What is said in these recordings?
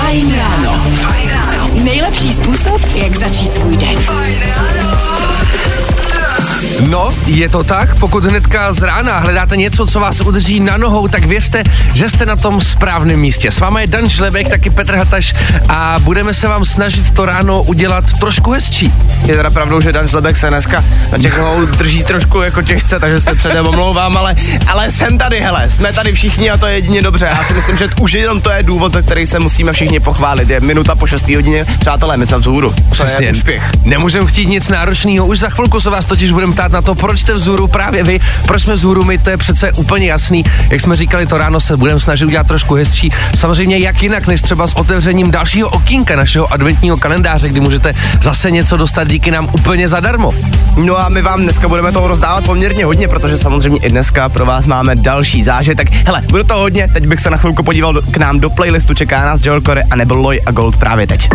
Fajn ráno. Fajn ráno. Nejlepší způsob, jak začít svůj den. Fajn ráno. No, je to tak, pokud hnedka z rána hledáte něco, co vás udrží na nohou, tak věřte, že jste na tom správném místě. S váma je Dan Žlebek, taky Petr Hataš a budeme se vám snažit to ráno udělat trošku hezčí. Je teda pravdou, že Dan Žlebek se dneska na těch nohou drží trošku jako těžce, takže se předem omlouvám, ale jsem tady, hele, jsme tady všichni a to je jedině dobře. Já si myslím, že už jenom to je důvod, za který se musíme všichni pochválit. Je 1:06, přátelé, my jsme vzhůru. Přesně. Nemůžeme chtít nic náročného, už za chvilku se vás totiž budeme na to, proč jste vzhůru právě vy, proč jsme vzhůru my, to je přece úplně jasný. Jak jsme říkali, to ráno se budeme snažit udělat trošku hezčí. Samozřejmě jak jinak, než třeba s otevřením dalšího okýnka našeho adventního kalendáře, kdy můžete zase něco dostat díky nám úplně zadarmo. No a my vám dneska budeme toho rozdávat poměrně hodně, protože samozřejmě i dneska pro vás máme další zážitek. Hele, bude to hodně, teď bych se na chvilku podíval k nám do playlistu, čeká nás Joel Corry a nebo Loy a Gold právě teď.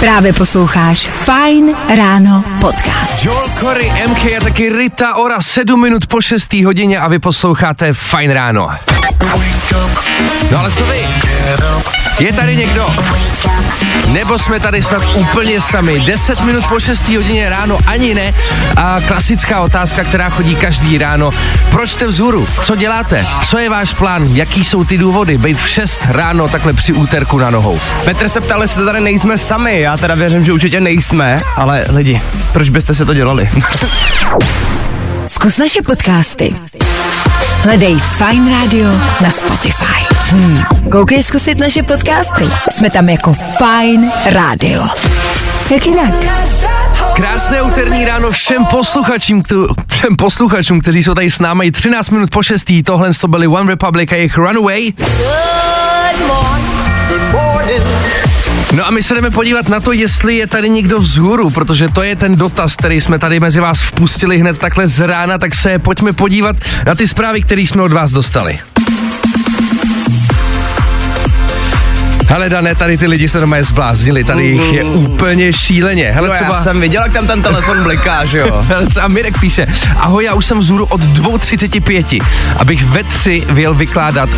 Právě posloucháš Fajn ráno podcast. Joel Corry, MK a taky Rita Ora, 5:07 a vy posloucháte Fajn ráno. No ale co vy? Je tady někdo? Nebo jsme tady snad úplně sami? 5:10 ráno, ani ne. A klasická otázka, která chodí každý ráno. Proč jste vzhůru? Co děláte? Co je váš plán? Jaký jsou ty důvody? Bejt v 6 ráno takhle při úterku na nohou. Petr se ptal, jestli tady nejsme sami. Já teda věřím, že určitě nejsme, ale lidi, proč byste se to dělali? Zkus naše podcasty. Hledej Fajn rádio na Spotify. Koukej zkusit naše podcasty. Jsme tam jako Fajn rádio. Jak jinak? Krásné úterní ráno všem posluchačům, kteří jsou tady s námi. 5:13. Tohle to byli One Republic a jejich Runaway. Good morning. Good morning. No a my se jdeme podívat na to, jestli je tady někdo vzhůru, protože to je ten dotaz, který jsme tady mezi vás vpustili hned takhle z rána, tak se pojďme podívat na ty zprávy, které jsme od vás dostali. Hele, Dané, tady ty lidi se normálně zbláznili, tady jich je úplně šíleně. Hele, no, třeba... já jsem viděl, jak tam ten telefon bliká, že jo? Třeba Mirek píše, ahoj, já už jsem vzhůru od 2:35, abych ve 3 věl vykládat,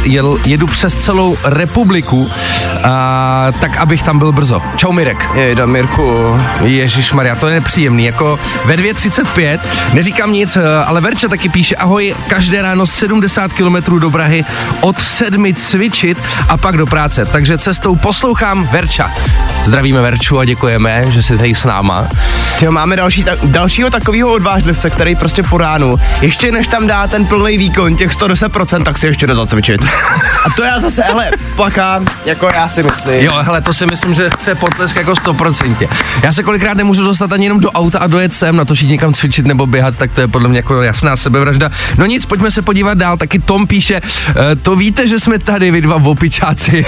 jedu přes celou republiku, tak abych tam byl brzo. Čau, Mirek. Jejda, Mirku. Ježišmarja, to je nepříjemný, jako ve 2:35, neříkám nic, ale Verča taky píše, ahoj, každé ráno 70 km do Prahy, od 7 cvičit a pak do práce, takže cestou poslouchám Verča. Zdravíme Verču a děkujeme, že jsi tady s náma. Těho máme dalšího takového odvážlivce, který prostě po ránu, ještě než tam dá ten plný výkon, těch 110%, tak si ještě jde zacvičit. A to já zase, hele, plakám, jako já si myslím. Jo, hele, to si myslím, že chce potlesk jako 100%. Já se kolikrát nemůžu dostat ani jenom do auta a dojet sem, na to, že někam cvičit nebo běhat, tak to je podle mě jako jasná sebevražda. No nic, pojďme se podívat dál, taky Tom píše, to víte, že jsme tady vy dva opičáci.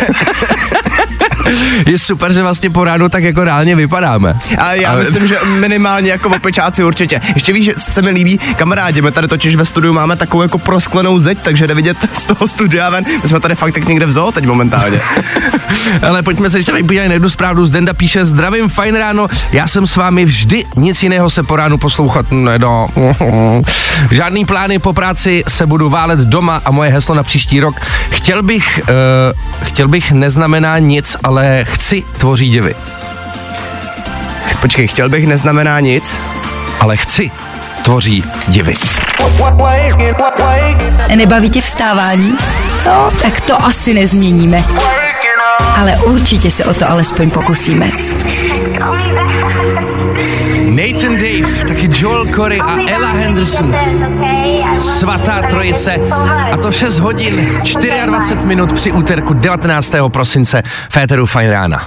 Je super, že vlastně po ránu tak jako reálně vypadáme. A já myslím, že minimálně jako opečáci určitě. Ještě víš, se mi líbí, kamarádi, my tady totiž ve studiu máme takovou jako prosklenou zeď, takže jde vidět z toho studia ven. My jsme tady fakt tak někde v zoo teď momentálně. Ale pojďme se ještě podívat na jednu zprávu. Zdenda píše, zdravím, fajn ráno, já jsem s vámi vždy, nic jiného se po ránu poslouchat nedá. Žádný plány, po práci se budu válet doma a moje heslo na příští rok. Chtěl bych neznamená nic, ale chci tvoří divy. Počkej, chtěl bych neznamená nic, ale chci tvoří divy. Nebaví tě vstávání? No, tak to asi nezměníme. Ale určitě se o to alespoň pokusíme. Nathan Dave, taky Joel Corry a Ella Henderson. Svatá trojice. A to 6:24 při úterku 19. prosince v éteru Fajn rána.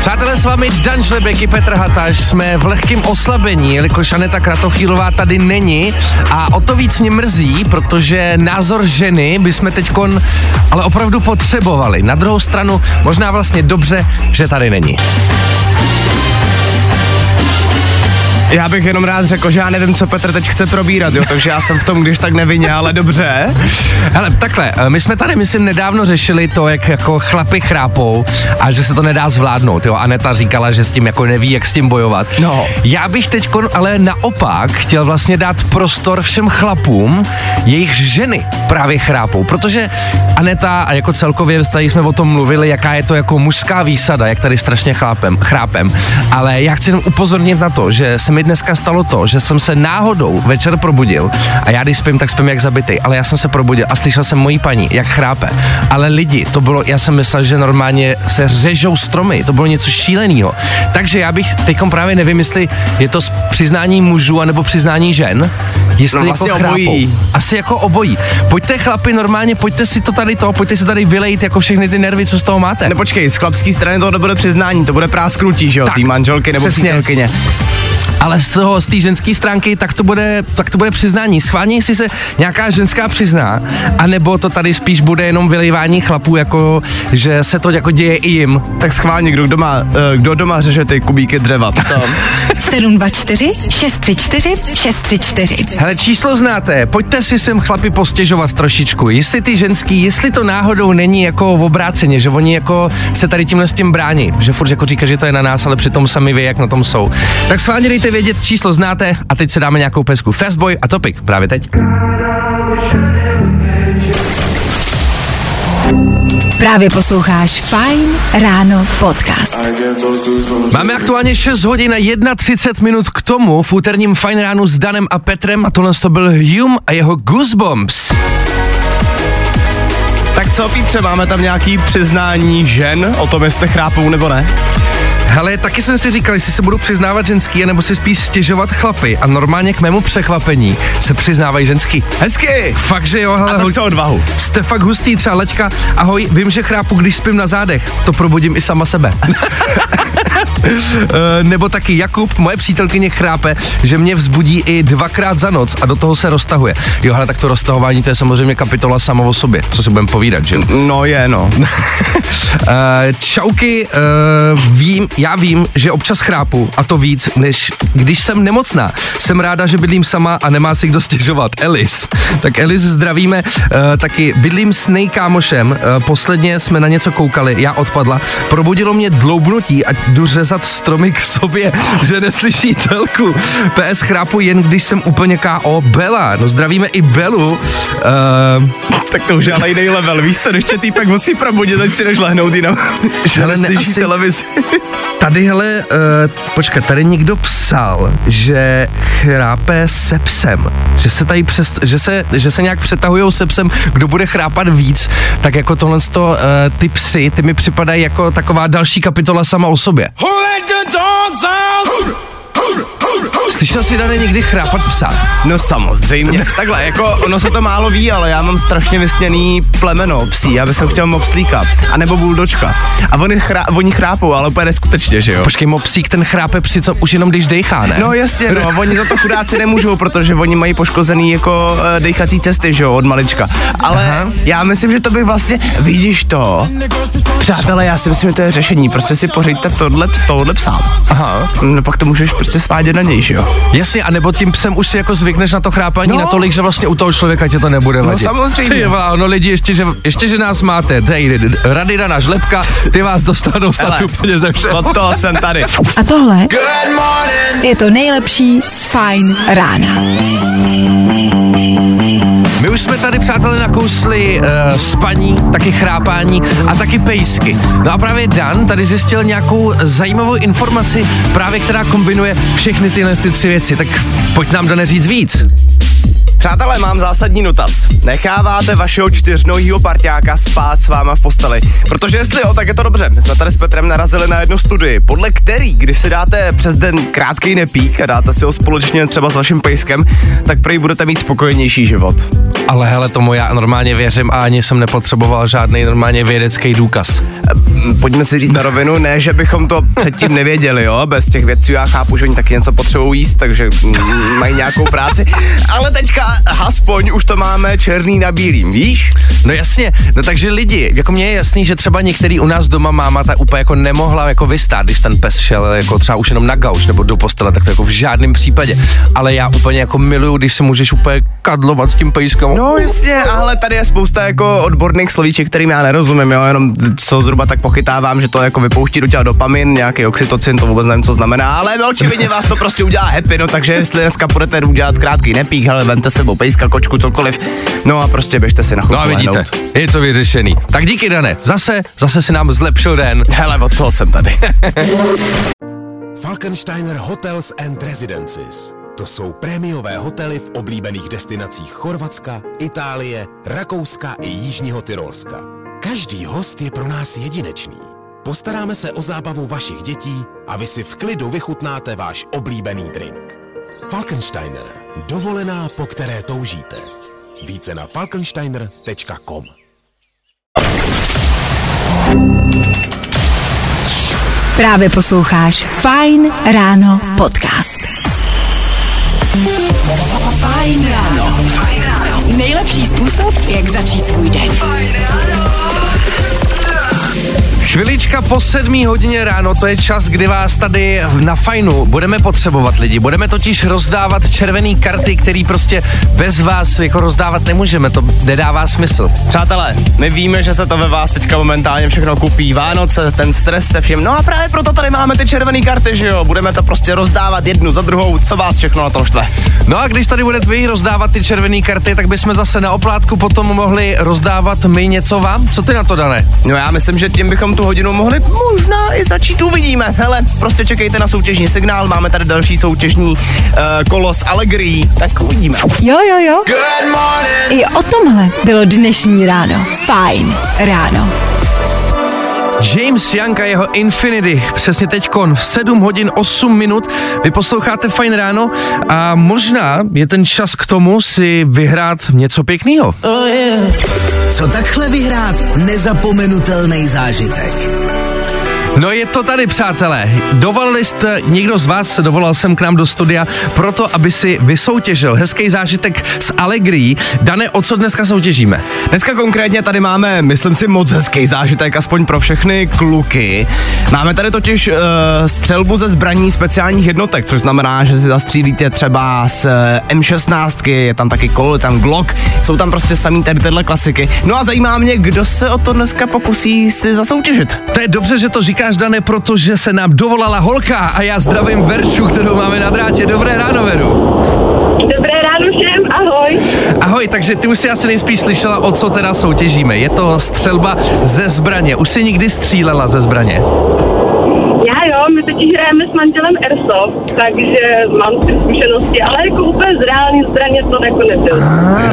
Přátelé, s vámi Dan Žlebek i Petr Hataš, jsme v lehkém oslabení, jelikož Aneta Kratochýlová tady není a o to víc mě mrzí, protože názor ženy bychom teďkon ale opravdu potřebovali. Na druhou stranu možná vlastně dobře, že tady není. Já bych jenom rád řekl, že já nevím, co Petr teď chce probírat, jo, takže já jsem v tom když tak nevinně, ale dobře. Hele, takhle, my jsme tady, myslím, nedávno řešili to, jak jako chlapi chrápou a že se to nedá zvládnout, jo. Aneta říkala, že s tím jako neví, jak s tím bojovat. No. Já bych teď ale naopak chtěl vlastně dát prostor všem chlapům, jejich ženy právě chrápou, protože Aneta a jako celkově tady jsme o tom mluvili, jaká je to jako mužská výsada, jak tady strašně chrápem, ale já chci jenom upozornit na to, že se mi dneska stalo to, že jsem se náhodou večer probudil a já když spím, tak spím jak zabitej, ale já jsem se probudil a slyšel jsem moji paní, jak chrápe, ale lidi, to bylo, já jsem myslel, že normálně se řežou stromy, to bylo něco šílenýho, takže já bych teďkom právě nevím, jestli je to přiznání mužů anebo přiznání žen, jestli no, vlastně jako chrápou. Asi jako obojí. Pojďte chlapi normálně, pojďte si tady vylejt jako všechny ty nervy, co z toho máte. Ne, počkej, z chlapský strany to nebude přiznání, to bude práskrutí, že jo, ty manželky nebo přítelkyně. Ale z té ženské stránky tak to bude přiznání. Schválně, jestli se nějaká ženská přizná, anebo to tady spíš bude jenom vylejvání chlapů, jako že se to jako děje i jim. Tak schválně, kdo doma řeže ty kubíky dřeva. 724 634 634. Hele, číslo znáte, pojďte si sem chlapi postěžovat trošičku. Jestli ty ženský, jestli to náhodou není jako obráceně, že oni jako se tady tímhle s tím brání, že furt jako říká, že to je na nás, ale přitom sami ví, jak na tom jsou. Tak schválně dejte vědět, číslo znáte a teď se dáme nějakou pesku. Fastboy a Topic právě teď. Právě posloucháš Fajn ráno podcast. Máme aktuálně 6 hodin a 31 minut k tomu v úterním Fajn ránu s Danem a Petrem a tohle to byl Hume a jeho Goosebumps. Tak co, Pítře, máme tam nějaký přiznání žen o tom, jestli chrápou nebo ne? Hele, taky jsem si říkal, jestli se budou přiznávat ženský, anebo si spíš stěžovat chlapy a normálně k mému překvapení se přiznávají ženský. Hezky! Fakt, že jo, hele. A to chce odvahu. Jste fakt hustý, třeba Laďka, ahoj, vím, že chrápu, když spím na zádech, to probudím i sama sebe. Nebo taky Jakub, moje přítelkyně chrápe, že mě vzbudí i 2krát za noc a do toho se roztahuje. Jo, hele, tak to roztahování, to je samozřejmě kapitola sama o sobě, co si budeme povídat, že? No je, no. Čauky, já vím, že občas chrápu a to víc, než když jsem nemocná. Jsem ráda, že bydlím sama a nemá si kdo stěžovat. Elis. Tak Elis zdravíme. Taky bydlím s nejkámošem. Posledně jsme na něco koukali, já odpadla. Probudilo mě dloubnutí a jdu řezat stromy k sobě, že neslyší telku. PS chrápu jen, když jsem úplně K.O. Bela. No zdravíme i Belu. Tak to už ale jiný level, víš co, ještě týpek musí probudit, ať si než lehnout jinam, že neslyší televizi. Tady, hele, počkat, tady někdo psal, že chrápe se psem, že se tady že se nějak přetahujou se psem, kdo bude chrápat víc, tak jako tohleto, ty psy, ty mi připadají jako taková další kapitola sama o sobě. Slyšel jsi, Dane, někdy chrápat psa? No samozřejmě. Takhle, jako ono se to málo ví, ale já mám strašně vysněný plemeno psí, já bych chtěl mopslíka, anebo buldočka. A oni chrápou, ale úplně neskutečně, že jo? Počkej, mopsík, ten chrápe při co už jenom když dejchá, ne? No jasně, no, oni za to chudáci nemůžou, protože oni mají poškozený jako dejchací cesty, že jo, od malička. Ale aha, já myslím, že to bych vlastně, vidíš to, přátelé, já si myslím, že to je řešení, prostě si pořiďte tohle psa. Aha. No pak to můžeš prostě svádět na něj, že jo. Jasně, a nebo tím psem už si jako zvykneš na to chrápání natolik, že vlastně u toho člověka tě to nebude vadit. No samozřejmě. No lidi, ještě že nás máte, rady Dana Žlebka, ty vás dostanou stát úplně ze všeho. Od toho jsem tady. A tohle je to nejlepší z Fajn rána. My už jsme tady, přátelé, nakousli spaní, taky chrápání a taky pejsky. No a právě Dan tady zjistil nějakou zajímavou informaci, právě která kombinuje všechny tyhle tři věci. Tak pojď nám, Dane, říct víc. Přátelé, mám zásadní dotaz. Necháváte vašeho čtyřnohýho parťáka spát s váma v posteli? Protože jestli jo, tak je to dobře. My jsme tady s Petrem narazili na jednu studii, podle který, když si dáte přes den krátkej nepík a dáte si ho společně třeba s vaším pejskem, tak prý budete mít spokojenější život. Ale hele, tomu já normálně věřím a ani jsem nepotřeboval žádný normálně vědecký důkaz. Pojďme si říct na rovinu, ne, že bychom to předtím nevěděli, jo, bez těch vědců já chápu, že oni taky něco potřebují jíst, takže mají nějakou práci, ale teďka aspoň už to máme černý na bílým, víš? No jasně, no takže lidi, jako mně je jasný, že třeba některý u nás doma máma ta úplně jako nemohla jako vystát, když ten pes šel jako třeba už jenom na gauč nebo do postele, tak to jako v žádném případě, ale já úplně jako miluju, když se můžeš úplně kadlovat s tím pejskem. No jasně, ale tady je spousta jako odborných slovíček, kterým já nerozumím, jo, jenom co zhruba tak pochytávám, že to jako vypouští do těla dopamin, nějaký oxytocin, to vůbec nevím, co znamená, ale očividně vás to prostě udělá happy, no takže jestli dneska budete udělat krátký nepík, hele, vemte sebou pejska, kočku, cokoliv, no a prostě běžte si na chvilku. No a vidíte, je to vyřešený. Tak díky, Dane, zase si nám zlepšil den. Hele, od toho jsem tady. Falkensteiner Hotels and Residences. To jsou prémiové hotely v oblíbených destinacích Chorvatska, Itálie, Rakouska i Jižního Tyrolska. Každý host je pro nás jedinečný. Postaráme se o zábavu vašich dětí a vy si v klidu vychutnáte váš oblíbený drink. Falkensteiner. Dovolená, po které toužíte. Více na falkensteiner.com. Právě posloucháš Fajn ráno podcast. Fajn ráno. Fajn ráno. Nejlepší způsob, jak začít svůj den. Fajn ráno. Chvilička po 7:00 ráno, to je čas, kdy vás tady na Fajnu budeme potřebovat, lidi. Budeme totiž rozdávat červený karty, který prostě bez vás jako rozdávat nemůžeme, to nedává smysl. Přátelé, my víme, že se to ve vás teďka momentálně všechno kupí, Vánoce, ten stres se všem, no a právě proto tady máme ty červený karty, že jo, budeme to prostě rozdávat jednu za druhou, co vás všechno na tom štve. No a když tady budete vy rozdávat ty červený karty, tak bychom zase na oplátku potom mohli rozdávat my něco vám, co ty na to, Dane? No já myslím, že tím bychom tu hodinu mohli možná i začít, uvidíme. Hele, prostě čekejte na soutěžní signál, máme tady další soutěžní kolo s Allegrií, tak uvidíme. Jo. Good morning. I o tomhle bylo dnešní ráno. Fajn ráno. James Young a jeho Infinity, přesně teďkon, v 7:08, vy posloucháte Fajn ráno a možná je ten čas k tomu si vyhrát něco pěknýho. Oh yeah. Co takhle vyhrát nezapomenutelný zážitek? No je to tady, přátelé. Dovolili jste, někdo z vás se dovolal sem k nám do studia proto, aby si vysoutěžil hezký zážitek s Allegrií. Dane, o co dneska soutěžíme? Dneska konkrétně tady máme, myslím si, moc hezký zážitek, aspoň pro všechny kluky. Máme tady totiž střelbu ze zbraní speciálních jednotek, což znamená, že si zastřílíte třeba z M16, je tam taky Colt, tam Glock, jsou tam prostě samý tady tyhle klasiky. No a zajímá mě, kdo se o to dneska pokusí si zasoutěžit. To je dobře, že to říká, Dane, protože se nám dovolala holka a já zdravím Verču, kterou máme na drátě. Dobré ráno, Veru. Dobré ráno všem, ahoj. Ahoj, takže ty už si asi nejspíš slyšela, o co teda soutěžíme. Je to střelba ze zbraně. Už jsi nikdy střílela ze zbraně? My totiž hrajeme s manželem airsoft, takže mám ty zkušenosti, ale jako úplně z reální zbraně to jako nebylo.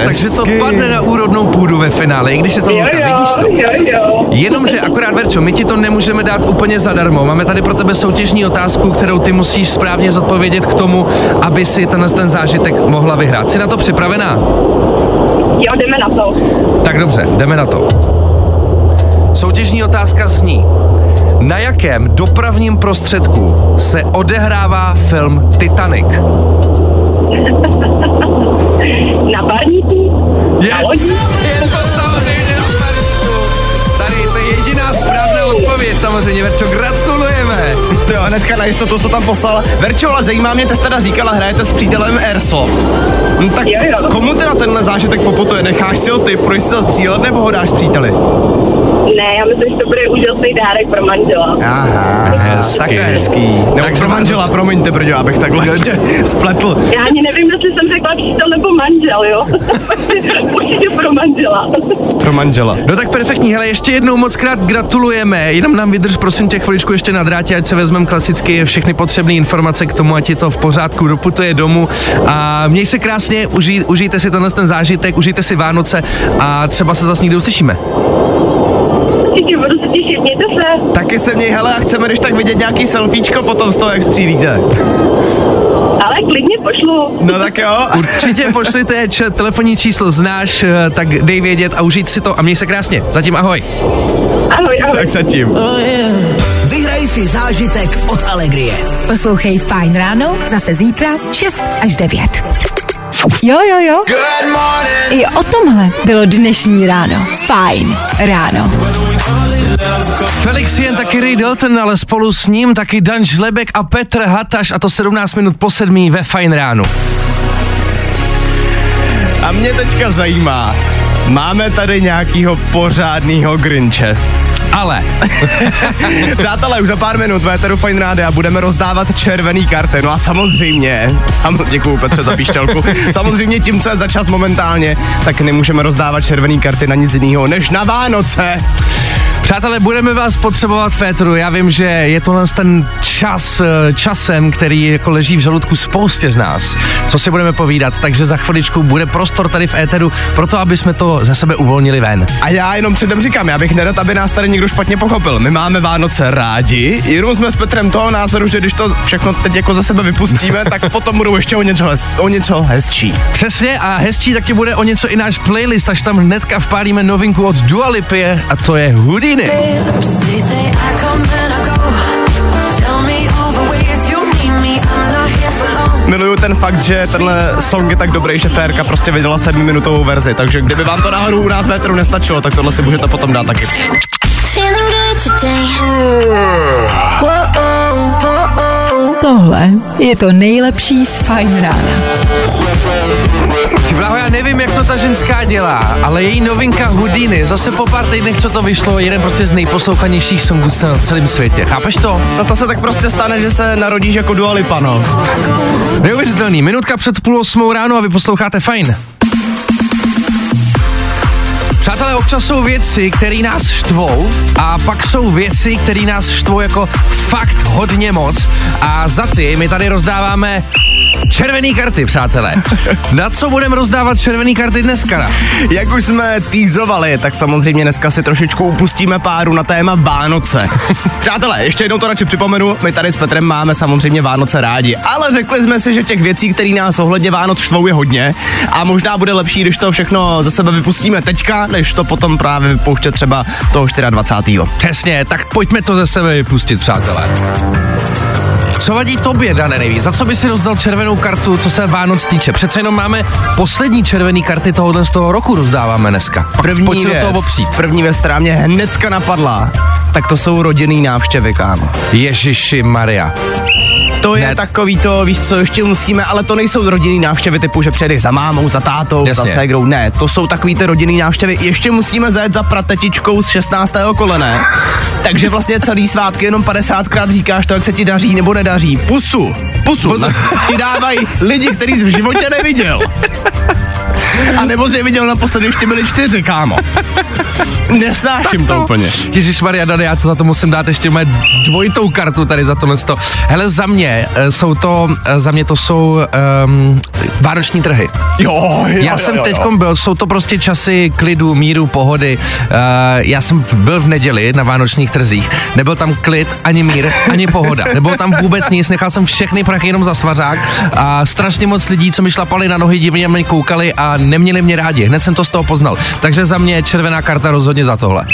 Takže to padne na úrodnou půdu ve finále, i když je to holka, vidíš to? Jo. Jenomže akorát, Verčo, my ti to nemůžeme dát úplně zadarmo, máme tady pro tebe soutěžní otázku, kterou ty musíš správně zodpovědět k tomu, aby si ten zážitek mohla vyhrát. Jsi na to připravená? Jo, jdeme na to. Tak dobře, jdeme na to. Soutěžní otázka zní: na jakém dopravním prostředku se odehrává film Titanic? Na barníku? Na lodi? Je to samozřejmě na barníku. Tady to je jediná správná odpověď, samozřejmě, Verčo, gratulujeme. Jo, hnedka na jistotu, co tam poslala. Verčo, ale zajímá mě, ty jste teda říkala, hrajete s přítelem airsoft. No tak jo. Komu teda tenhle zážitek poputuje? Necháš si ho ty, proč se zastřílet, nebo ho dáš příteli? Ne, já myslím, že to bude úžasný dárek pro manžela. Aha, sakra hezký. Nebo pro manžela, promiňte, brďo, abych takhle ještě spletl. Já ani nevím, jestli jsem řekla přítel nebo manžel, jo? Určitě pro manžela. Pro manžela. No tak perfektní, hele, ještě jednou moc krát gratulujeme. Jenom nám vydrž, prosím tě, chviličku ještě na drátě, ať se vezmeme klasicky všechny potřebné informace k tomu, ať ti to v pořádku doputuje domů. A měj se krásně, užijte si ten zážitek, užijte si Vánoce a třeba se zase někdy uslyšíme. Budu se těšit, mějte se. Taky se měj, hele, a chceme když tak vidět nějaký selfiečko potom z toho, jak střílíte. Ale klidně pošlu. No tak jo, určitě pošlite, telefonní číslo znáš, tak dej vědět a užij si to a měj se krásně. Zatím ahoj. Ahoj, ahoj. Tak zatím. Oh, yeah. Vyhraj si zážitek od Allegrie. Poslouchej Fajn ráno zase zítra 6 až 9. Jo, jo, jo. I o tomhle bylo dnešní ráno. Fajn ráno. Felix jen taky Kiri Ten, ale spolu s ním taky Dan Žlebek a Petr Hataš, a to 17 minut po 7 ve Fajn ránu. A mě teďka zajímá, máme tady nějakýho pořádnýho Grinche. Ale. Přátelé, už za pár minut ve Eteru Fajn rádia budeme rozdávat červený karty. No a samozřejmě, děkuju Petře za píšťalku, samozřejmě tím, co je za čas momentálně, tak nemůžeme rozdávat červený karty na nic jiného, než na Vánoce. Přátelé, budeme vás potřebovat, Féteru. Já vím, že je tohle ten časem, který jako leží v žaludku spoustě z nás. Co si budeme povídat, takže za chviličku bude prostor tady v éteru pro to, aby jsme to ze sebe uvolnili ven. A já jenom předem říkám, já bych nerad, aby nás tady někdo špatně pochopil. My máme Vánoce rádi, jenom jsme s Petrem toho názoru, že když to všechno teď jako ze sebe vypustíme, tak potom budou ještě o něco hezčí. Přesně, a hezčí taky bude o něco i náš playlist, až tam hnedka vpálíme novinku od Dua Lipy a to je Houdini. Miluju ten fakt, že tenhle song je tak dobrý, že Férka prostě vydala 7-minutovou verzi, takže kdyby vám to náhodou u nás Véteru nestačilo, tak tohle si můžete potom dát taky. Tohle je to nejlepší z Fajn rána. Bláho, já nevím, jak to ta ženská dělá, ale její novinka Houdini, zase po pár týdnech, co to vyšlo, jeden prostě z nejposlouchanějších songů na celém světě. Chápeš to? No to se tak prostě stane, že se narodíš jako Dua Lipa, no. Neuvěřitelný, minutka před 7:30 ráno a vy posloucháte Fajn. Přátelé, občas jsou věci, které nás štvou, a pak jsou věci, které nás štvou jako fakt hodně moc, a za ty my tady rozdáváme červený karty, přátelé. Na co budeme rozdávat červený karty dneska? Jak už jsme teasovali, tak samozřejmě dneska si trošičku upustíme páru na téma Vánoce. Přátelé, ještě jednou to radši připomenu, my tady s Petrem máme samozřejmě Vánoce rádi, ale řekli jsme si, že těch věcí, které nás ohledně Vánoc štvou, je hodně a možná bude lepší, když to všechno ze sebe vypustíme teďka, než to potom právě vypouštět třeba toho 24. Přesně, tak pojďme to ze sebe vypustit, přátelé. Co vadí tobě, Dane, nejvíc? Za co by si rozdal červenou kartu, co se Vánoc týče? Přece jenom máme poslední červený karty tohoto z toho roku, rozdáváme dneska. První věc, která mě hnedka napadla, tak to jsou rodinný návštěvy, kámo. Ježiši Maria. To je takový to, víš co, ještě musíme, ale to nejsou rodinný návštěvy typu, že přijedeš za mámou, za tátou, jasně, za ségrou, ne, to jsou takový ty rodinný návštěvy, ještě musíme zajet za pratetičkou z 16. kolene, takže vlastně celý svátky jenom 50krát říkáš to, jak se ti daří nebo nedaří, pusu, ti dávají lidi, který jsi v životě neviděl. A nebo jsi je viděl naposledy, ještě byli 4, kámo. Nesnáším to úplně. Ježišmarja, Dane, já to za to musím dát ještě moje dvojitou kartu tady za tohleto. Hele, za mě to jsou vánoční trhy. Já jsem teďkom byl, jsou to prostě časy klidu, míru, pohody. Já jsem byl v neděli na vánočních trzích, nebyl tam klid, ani mír, ani pohoda. Nebylo tam vůbec nic, nechal jsem všechny prachy jenom za svařák a strašně moc lidí, co mi šlapali na nohy, divně mě koukali a neměli mě rádi, hned jsem to z toho poznal. Takže za mě červená karta rozhodně za tohle.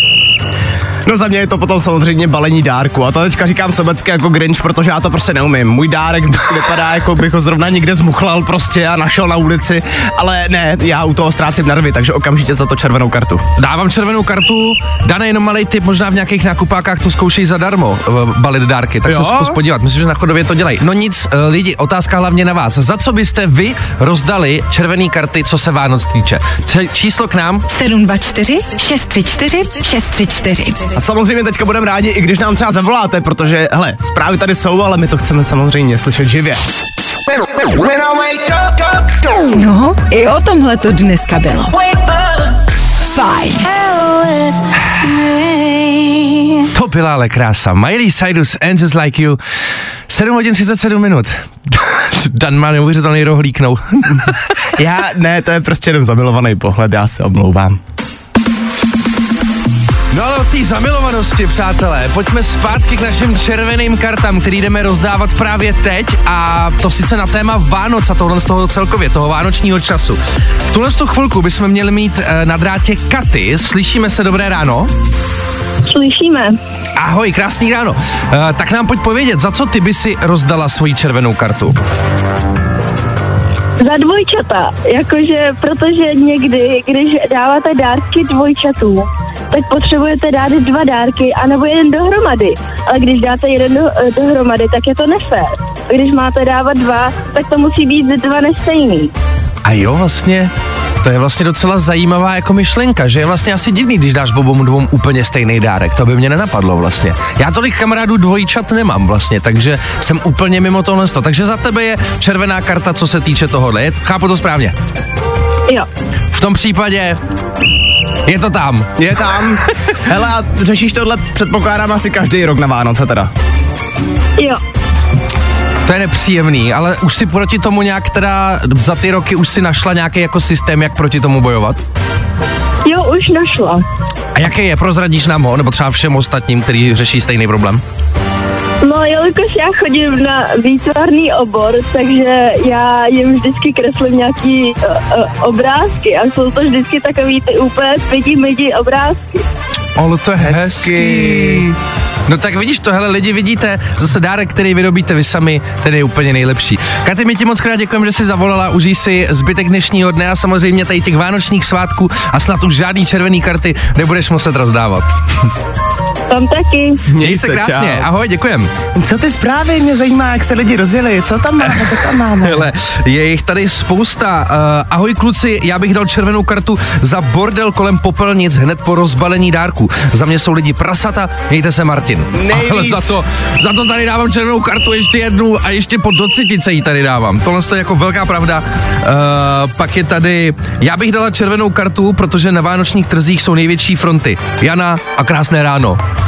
No za mě je to potom samozřejmě balení dárku a to teďka říkám sobecky jako Grinch, protože já to prostě neumím. Můj dárek vypadá, jako bych ho zrovna někde zmuchlal prostě a našel na ulici, ale ne, já u toho ztrácím nervy, takže okamžitě za to červenou kartu. Dávám červenou kartu, Dane, jenom malej tip, možná v nějakých nákupákách to zkoušejí zadarmo, balit dárky, tak se zkus podívat, myslím, že na Chodově to dělají. No nic, lidi, otázka hlavně na vás, za co byste vy rozdali červený karty, co se Vánoc týče? Číslo k nám? 724 634 634. A samozřejmě teďka budeme rádi, i když nám třeba zavoláte, protože, hele, zprávy tady jsou, ale my to chceme samozřejmě slyšet živě. No, i o tomhle to dneska bylo. Fajn. To byla ale krása. Miley Cyrus and Just Like You. 7:37. Dan má neuvěřitelný rohlíknou. To je prostě jenom zamilovaný pohled, já se omlouvám. No ale od té zamilovanosti, přátelé, pojďme zpátky k našim červeným kartám, který jdeme rozdávat právě teď, a to sice na téma Vánoc a tohle z toho celkově, toho vánočního času. V tuhle chvilku bychom měli mít na drátě Katy. Slyšíme se, dobré ráno? Slyšíme. Ahoj, krásný ráno. Tak nám pojď povědět, za co ty by si rozdala svoji červenou kartu? Za dvojčata, jakože, protože někdy, když dáváte dárky dvojčatům, tak potřebujete dát dva dárky, anebo jeden dohromady. Ale když dáte jeden dohromady, tak je to nefér. Když máte dávat dva, tak to musí být dva nestejný. A jo, vlastně, to je vlastně docela zajímavá jako myšlenka, že je vlastně asi divný, když dáš obou dvou úplně stejný dárek, to by mě nenapadlo vlastně. Já tolik kamarádů dvojčat nemám vlastně, takže jsem úplně mimo tohle. Takže za tebe je červená karta, co se týče tohohle, chápu to správně? Jo. V tom případě... je to tam. Je tam. Hele, a řešíš tohle, předpokládám, asi každý rok na Vánoce teda. Jo. To je nepříjemný, ale už si proti tomu nějak teda za ty roky už si našla nějaký jako systém, jak proti tomu bojovat? Jo, už našla. A jaký je? Prozradíš nám ho, nebo třeba všem ostatním, kteří řeší stejný problém? No, jelikož já chodím na výtvarný obor, takže já jim vždycky kreslím nějaký obrázky a jsou to vždycky takový ty úplně pidi-midi obrázky. Ale to je hezký. No tak vidíš to, hele, lidi, vidíte, zase dárek, který vyrobíte vy sami, ten je úplně nejlepší. Katy, my ti moc krát děkujeme, že jsi zavolala, užij si zbytek dnešního dne a samozřejmě tady těch vánočních svátků a snad už žádný červený karty nebudeš muset rozdávat. Tam taky. Měj se krásně, čau. Ahoj, děkujem. Co ty zprávy, mě zajímá, jak se lidi rozjeli, co tam máme. Hele, je jich tady spousta. Ahoj kluci, já bych dal červenou kartu za bordel kolem popelnic hned po rozbalení dárku. Za mě jsou lidi prasata, mějte se, Martin. Nejvíc. Ale za to tady dávám červenou kartu ještě jednu a ještě po docetice ji tady dávám. Tohle je jako velká pravda. Pak je tady, já bych dala červenou kartu, protože na vánočních trzích jsou největší fronty. Jana a krásné ráno.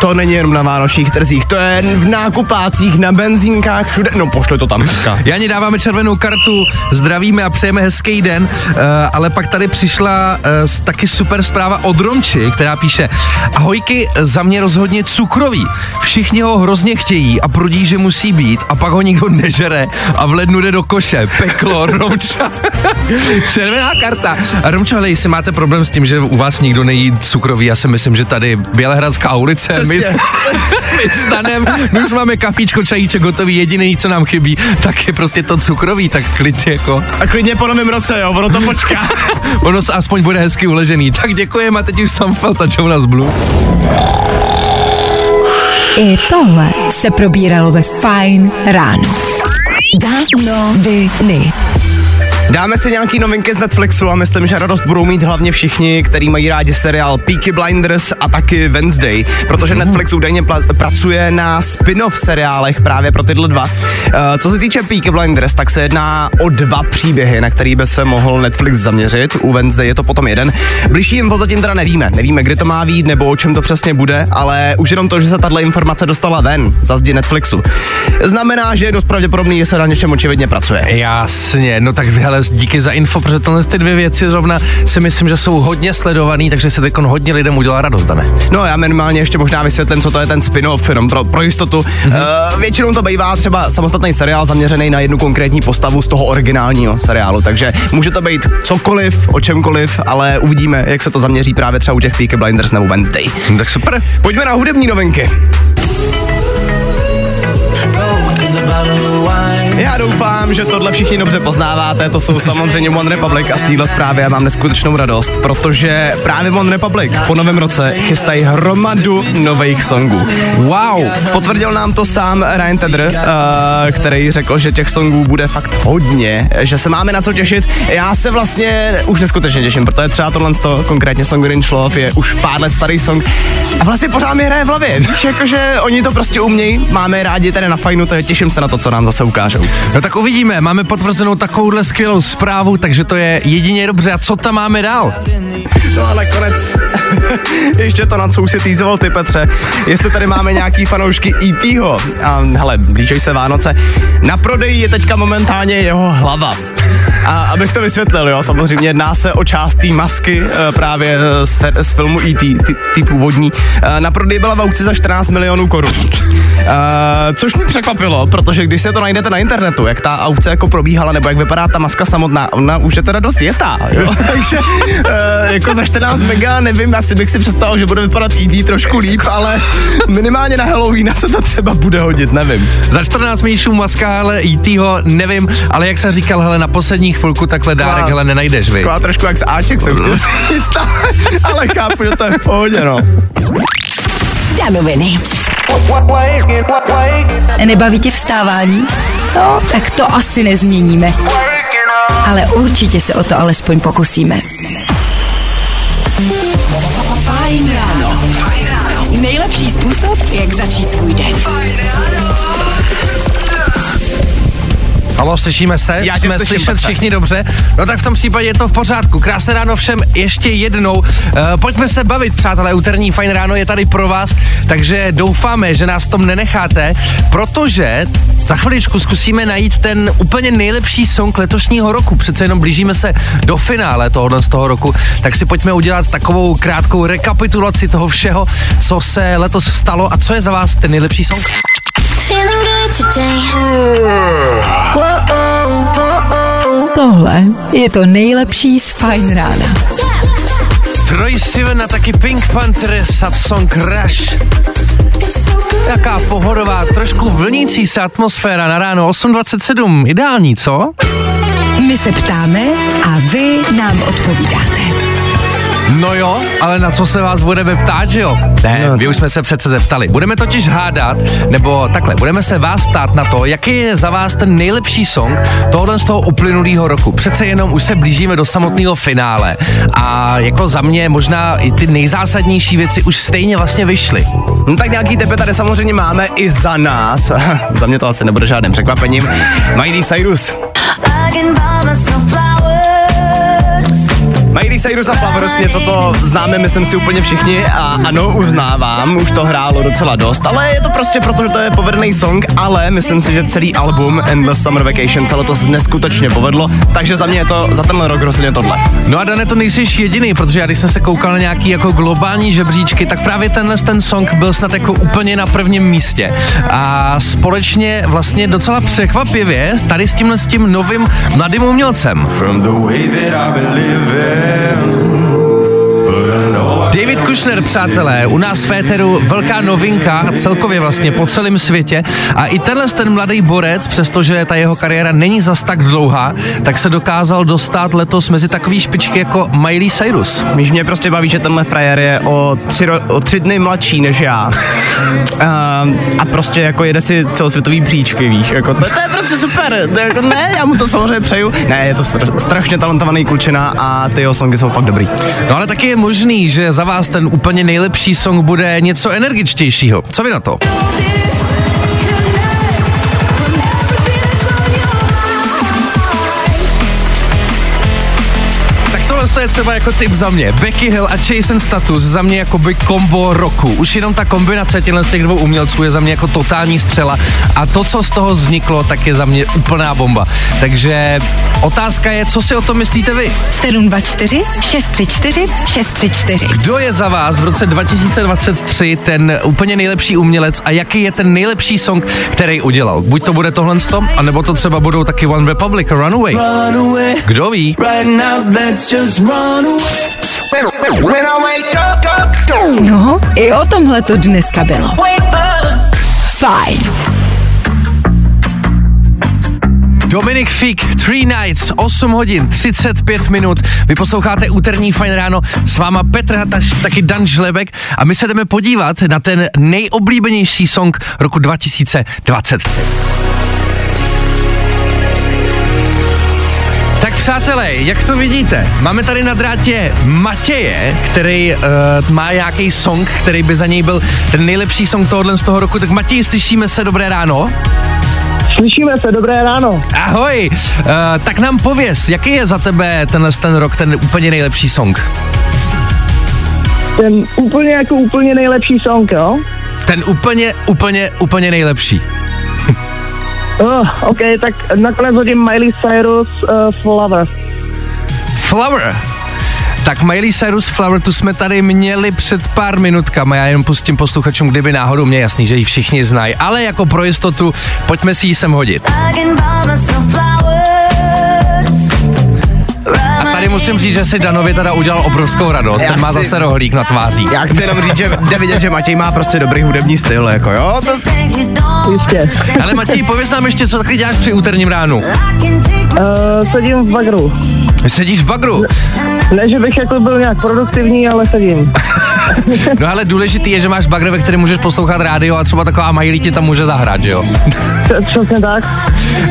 To není jenom na vánočních trzích, to je v nákupácích, na benzínkách, všude, no pošle to tam dneska. Janě dáváme červenou kartu, zdravíme a přejeme hezký den, ale pak tady přišla taky super zpráva od Ronči, která píše: ahojky, za mě rozhodně cukrový, všichni ho hrozně chtějí a prudí, že musí být a pak ho nikdo nežere a v lednu jde do koše, peklo, Romča. Červená karta. Romčo, hele, jestli máte problém s tím, že u vás nikdo nejí cukrový, já si myslím, že tady Bělehradská ulice, my stanem, my už máme kafíčko, čajíček hotový, jediný, co nám chybí, tak je prostě to cukrový, tak klidně jako. A klidně po novém roce, jo, ono to počká. Ono se aspoň bude hezky uležený. Tak děkujeme, a teď už Sam Felt a Jonas Blue. I tohle se probíralo ve Fajn ráno. Noviny. Dáme si nějaký novinky z Netflixu a myslím, že radost budou mít hlavně všichni, kteří mají rádi seriál Peaky Blinders a taky Wednesday, protože Netflix údajně pracuje na spin-off seriálech právě pro tyhle dva. Co se týče Peaky Blinders, tak se jedná o dva příběhy, na který by se mohl Netflix zaměřit. U Wednesday je to potom jeden. Bližší info zatím teda nevíme. Nevíme, kdy to má být nebo o čem to přesně bude, ale už jenom to, že se tato informace dostala ven za zdi Netflixu, znamená, že je dost pravděpodobný, že se na něčem očividně pracuje. Jasně, no tak vyhle. Díky za info, protože tohle ty dvě věci zrovna si myslím, že jsou hodně sledovaný, takže se teď hodně lidem udělá radost, Dane. No já minimálně ještě možná vysvětlím, co to je ten spin-off, jenom pro jistotu. Většinou to bývá třeba samostatný seriál zaměřený na jednu konkrétní postavu z toho originálního seriálu, takže může to být cokoliv, o čemkoliv, ale uvidíme, jak se to zaměří právě třeba u těch Peaky Blinders nebo Wednesday. No, tak super, pojďme na hudební novinky. Já doufám, že tohle všichni dobře poznáváte, to jsou samozřejmě One Republic a z téhle zprávy já mám neskutečnou radost, protože právě One Republic po novém roce chystají hromadu nových songů. Wow! Potvrdil nám to sám Ryan Tedder, který řekl, že těch songů bude fakt hodně, že se máme na co těšit. Já se vlastně už neskutečně těším, protože třeba tohle z toho, konkrétně song Rinch Love, je už pár let starý song a vlastně pořád mi hraje v hlavě. Víš, jakože oni to prostě umějí, máme rádi tady na Fajnu, takže těším se na to, co nám zase ukážou. No tak uvidíme, máme potvrzenou takovouhle skvělou zprávu, takže to je jedině dobře. A co tam máme dál? No a nakonec, ještě to, na co už si týzoval ty, Petře, jestli tady máme nějaký fanoušky E.T.ho. A hele, blíží se Vánoce. Na prodeji je teďka momentálně jeho hlava. A abych to vysvětlil, jo, samozřejmě jedná se o část té masky právě z filmu E.T., ty původní. Na prodej byla v aukci za 14 milionů korun. Což mě překvapilo, protože když se to najdete na internetu, jak ta aukce jako probíhala, nebo jak vypadá ta maska samotná, ona už je teda dost jetá, jo? Takže jako za 14 mega, nevím, asi bych si představil, že bude vypadat E.T. trošku líp, ale minimálně na Halloween se to třeba bude hodit, nevím. Za 14 míšů maska, hele, E.T. ho nevím, ale jak jsem říkal, hele, na poslední chvilku takhle dárek, hele, nenajdeš, vy. Taková trošku jak z Aček jsem chtěl říct, ale chápu, že to je v pohodě, no. Danoviny. Nebaví tě vstávání? No, tak to asi nezměníme. Ale určitě se o to alespoň pokusíme. Fajn ráno. Nejlepší způsob, jak začít svůj den. Halo, slyšíme se? Jsme slyšet všichni dobře? No tak v tom případě je to v pořádku. Krásné ráno všem ještě jednou. Pojďme se bavit, přátelé, úterní Fajn ráno je tady pro vás, takže doufáme, že nás v tom nenecháte, protože za chviličku zkusíme najít ten úplně nejlepší song letošního roku. Přece jenom blížíme se do finále tohohle z toho roku, tak si pojďme udělat takovou krátkou rekapitulaci toho všeho, co se letos stalo a co je za vás ten nejlepší song. Tohle je to nejlepší z Fajn rána. Troy Sivan a taky Pink Panther, Subsong Crash. Jaká pohodová, trošku vlnící se atmosféra na ráno 8.27. Ideální, co? My se ptáme a vy nám odpovídáte. No jo, ale na co se vás budeme ptát, že jo? Ne, my už jsme se přece zeptali. Budeme totiž hádat, nebo takhle, budeme se vás ptát na to, jaký je za vás ten nejlepší song tohohle z toho uplynulého roku. Přece jenom už se blížíme do samotného finále a jako za mě možná i ty nejzásadnější věci už stejně vlastně vyšly. No tak nějaký tepe tady samozřejmě máme i za nás. Za mě to asi nebude žádným překvapením. Miley Cyrus. Miley Cyrus a Flowers, něco, co známe, myslím si, úplně všichni a ano, uznávám, už to hrálo docela dost, ale je to prostě proto, že to je povedený song, ale myslím si, že celý album Endless Summer Vacation se letos neskutečně povedlo, takže za mě je to, za tenhle rok rozhodně tohle. No a Dane, to nejsiš jediný, protože já když jsem se koukal na nějaký jako globální žebříčky, tak právě tenhle ten song byl snad jako úplně na prvním místě a společně vlastně docela překvapivě tady s tímhle s tím novým mladým umělcem. David Kushner, přátelé, u nás v éteru velká novinka a celkově vlastně po celém světě a i tenhle ten mladý borec, přestože ta jeho kariéra není zas tak dlouhá, tak se dokázal dostat letos mezi takový špičky jako Miley Cyrus. Míž mě prostě baví, že tenhle frajer je o tři dny mladší než já a prostě jako jede si celosvětový příčky, víš, jako to je prostě super, jako ne, já mu to samozřejmě přeju, ne, je to strašně talentovaný klučina a ty jeho songy jsou fakt dobrý. No ale taky je možný, že za vás ten úplně nejlepší song bude něco energičtějšího. Co vy na to? To je třeba jako tip za mě. Becky Hill a Jason Status za mě jako by kombo roku. Už jenom ta kombinace těch dvou umělců je za mě jako totální střela a to, co z toho vzniklo, tak je za mě úplná bomba. Takže otázka je, co si o tom myslíte vy? 724 634 634. Kdo je za vás v roce 2023 ten úplně nejlepší umělec a jaký je ten nejlepší song, který udělal? Buď to bude tohle stop, anebo to třeba budou taky One Republic a Runaway. Kdo ví? No, i o tomhle to dneska bylo. Fajn. Dominic Fike, 3 nights, 8 hodin, 35 minut. Vy posloucháte úterní Fajn ráno, s váma Petr Hataš, taky Dan Žlebek a my se jdeme podívat na ten nejoblíbenější song roku 2023. Tak přátelé, jak to vidíte? Máme tady na drátě Matěje, který má nějaký song, který by za něj byl ten nejlepší song tohohle z toho roku. Tak Matěj, slyšíme se, dobré ráno? Slyšíme se, dobré ráno. Ahoj, tak nám pověz, jaký je za tebe tenhle ten rok ten úplně nejlepší song? Ten úplně nejlepší song, jo? Ten úplně nejlepší. OK, tak nakonec hodím Miley Cyrus Flower. Flower? Tak Miley Cyrus Flower, tu jsme tady měli před pár minutkami, já jenom pustím posluchačům, kdyby náhodou, mě jasný, že ji všichni znají, ale jako pro jistotu, pojďme si ji sem hodit. A tady musím říct, že si Danovi teda udělal obrovskou radost, ten má zase rohlík na tváří. Já chci jenom říct, že jde vidět, že Matěj má prostě dobrý hudební styl, jako jo? Jistě. Ale Matěj, pověz nám ještě, co taky děláš při úterním ránu? Sedím v bagru. Sedíš v bagru? Ne, že bych jako byl nějak produktivní, ale sedím. No ale důležitý je, že máš bagr, ve kterém můžeš poslouchat rádio a třeba taková Miley ti tam může zahrát, že jo? Přesně tak.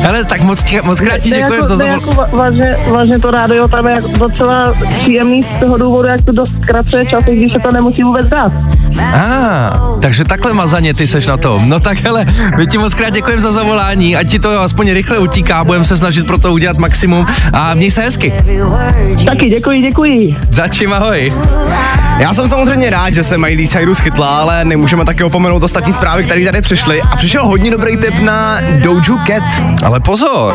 Hele, tak moc krát ti děkuji za zavol... Vážně to rádio tam je docela příjemný z toho důvodu, jak to dost kracuje čas, když se to nemusí vůbec dát. Takže takhle mazaně ty seš na tom. No tak hele, my ti moc krát děkujeme za zavolání, ať ti to aspoň rychle utíká, budeme se snažit pro to udělat maximum a měj se hezky. Taky, děkuji. Začím, ahoj. Já jsem samozřejmě rád, že se Miley Cyrus chytla, ale nemůžeme taky opomenout ostatní zprávy, které tady přišly. A přišel hodně dobrý tip na Doju Cat. Ale pozor!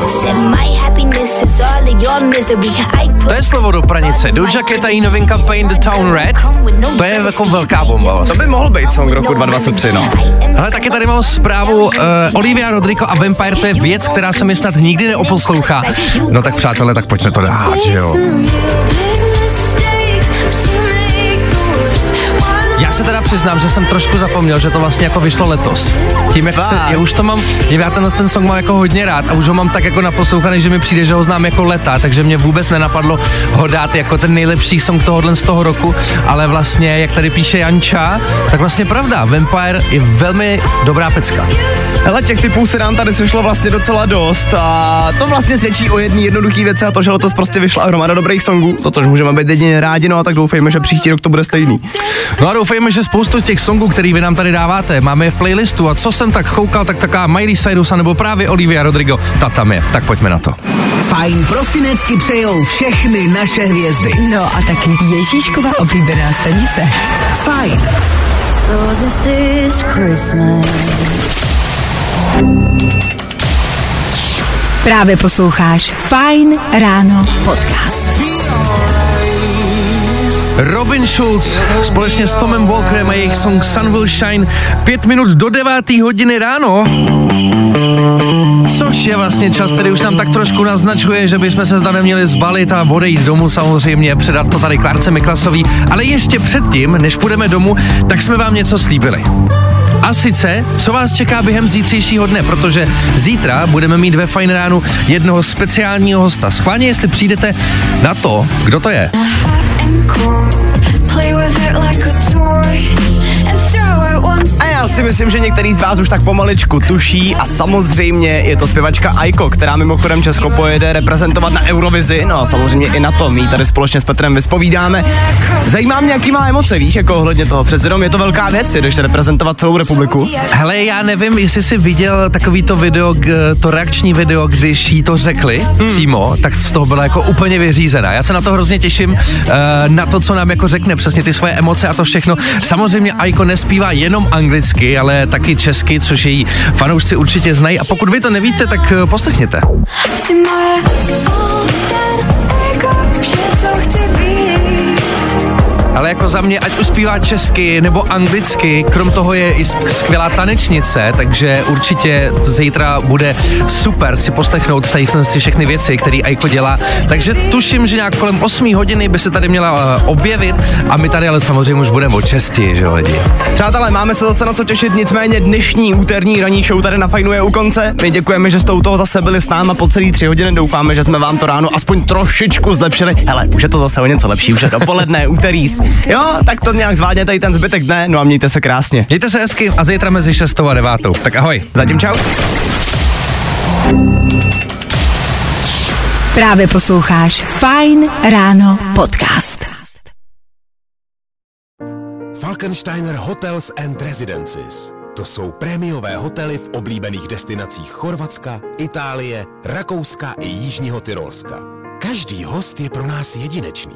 To je slovo do pranice. Doja Cat a její novinka Paint the Town Red. To je jako velká bomba. Vlastně. To by mohl být song roku 2023, no. Ale taky tady mám zprávu Olivia Rodrigo a Vampire, to je věc, která se mi snad nikdy neoposlouchá. No tak přátelé, tak pojďme to dát, že jo. Já se teda přiznám, že jsem trošku zapomněl, že to vlastně jako vyšlo letos. Tím, jak se, já už to mám, já ten song mám jako hodně rád a už ho mám tak jako naposlouchaný, že mi přijde, že ho znám jako leta, takže mě vůbec nenapadlo ho dát jako ten nejlepší song tohohle z toho roku, ale vlastně, jak tady píše Janča, tak vlastně pravda, Vampire je velmi dobrá pecka. Hele, těch typů se nám tady sešlo vlastně docela dost a to vlastně svědčí o jedné jednoduché věci a to, že letos prostě vyšla hromada dobrých songů, za což můžeme být jedině rádi, no a tak doufejme, že příští rok to bude stejný. No a doufejme, že spoustu z těch songů, který vy nám tady dáváte, máme je v playlistu a co jsem tak koukal, tak taká Miley Cyrus nebo právě Olivia Rodrigo, ta tam je, tak pojďme na to. Fajn prosinecky přejou všechny naše hvězdy. No a taky Ježíškova oblíbená stanice. Fajn. So this is Christmas. Právě posloucháš Fajn ráno podcast. Robin Schulz společně s Tomem Walkerem a jejich song Sun Will Shine 5 minut do 9 hodiny ráno. Což je vlastně čas, který už nám tak trošku naznačuje, že bychom se zda neměli zbalit a odejít domů samozřejmě, předat to tady Klárce Miklasový. Ale ještě předtím, než půjdeme domů, tak jsme vám něco slíbili. A sice, co vás čeká během zítřejšího dne, protože zítra budeme mít ve Fajn ránu jednoho speciálního hosta. Schválně, jestli přijdete na to, kdo to je. A já si myslím, že některý z vás už tak pomaličku tuší a samozřejmě je to zpěvačka Aiko, která mimochodem Česko pojede reprezentovat na Eurovizi, no a samozřejmě i na tom jí tady společně s Petrem vyspovídáme. Zajímá mě, jaký má emoce, víš, jako ohledně toho, přece jenom je to velká věc, jdeš reprezentovat celou republiku. Hele, já nevím, jestli jsi viděl takový to video, to reakční video, když jí to řekli přímo, tak z toho byla jako úplně vyřízená. Já se na to hrozně těším, na to, co nám jako řekne, přesně ty svoje emoce a to všechno. Samozřejmě Aiko nespívá jenom anglicky, ale taky česky, což její fanoušci určitě znají. A pokud vy to nevíte, tak poslechněte. Ale jako za mě, ať už zpívá česky nebo anglicky, krom toho je i skvělá tanečnice, takže určitě zítra bude super si poslechnout v tajemství všechny věci, které Aiko dělá. Takže tuším, že nějak kolem 8 hodiny by se tady měla objevit a my tady ale samozřejmě už budeme o česti, že jo lidi. Přátelé, máme se zase na co těšit, nicméně dnešní úterní ranní show tady na Fajnu je u konce. My děkujeme, že jste u toho zase byli s náma po celý 3 hodiny, doufáme, že jsme vám to ráno aspoň trošičku zlepšili. Hele, už je to zase o něco lepší, už je dopoledne, úterý. Jo, tak to nějak zvládněte i ten zbytek dne, no a mějte se krásně. Mějte se hezky a zítra mezi 6 a 9. Tak ahoj. Zatím čau. Právě posloucháš Fajn ráno podcast. Falkensteiner Hotels and Residences. To jsou prémiové hotely v oblíbených destinacích Chorvatska, Itálie, Rakouska i Jižního Tyrolska. Každý host je pro nás jedinečný.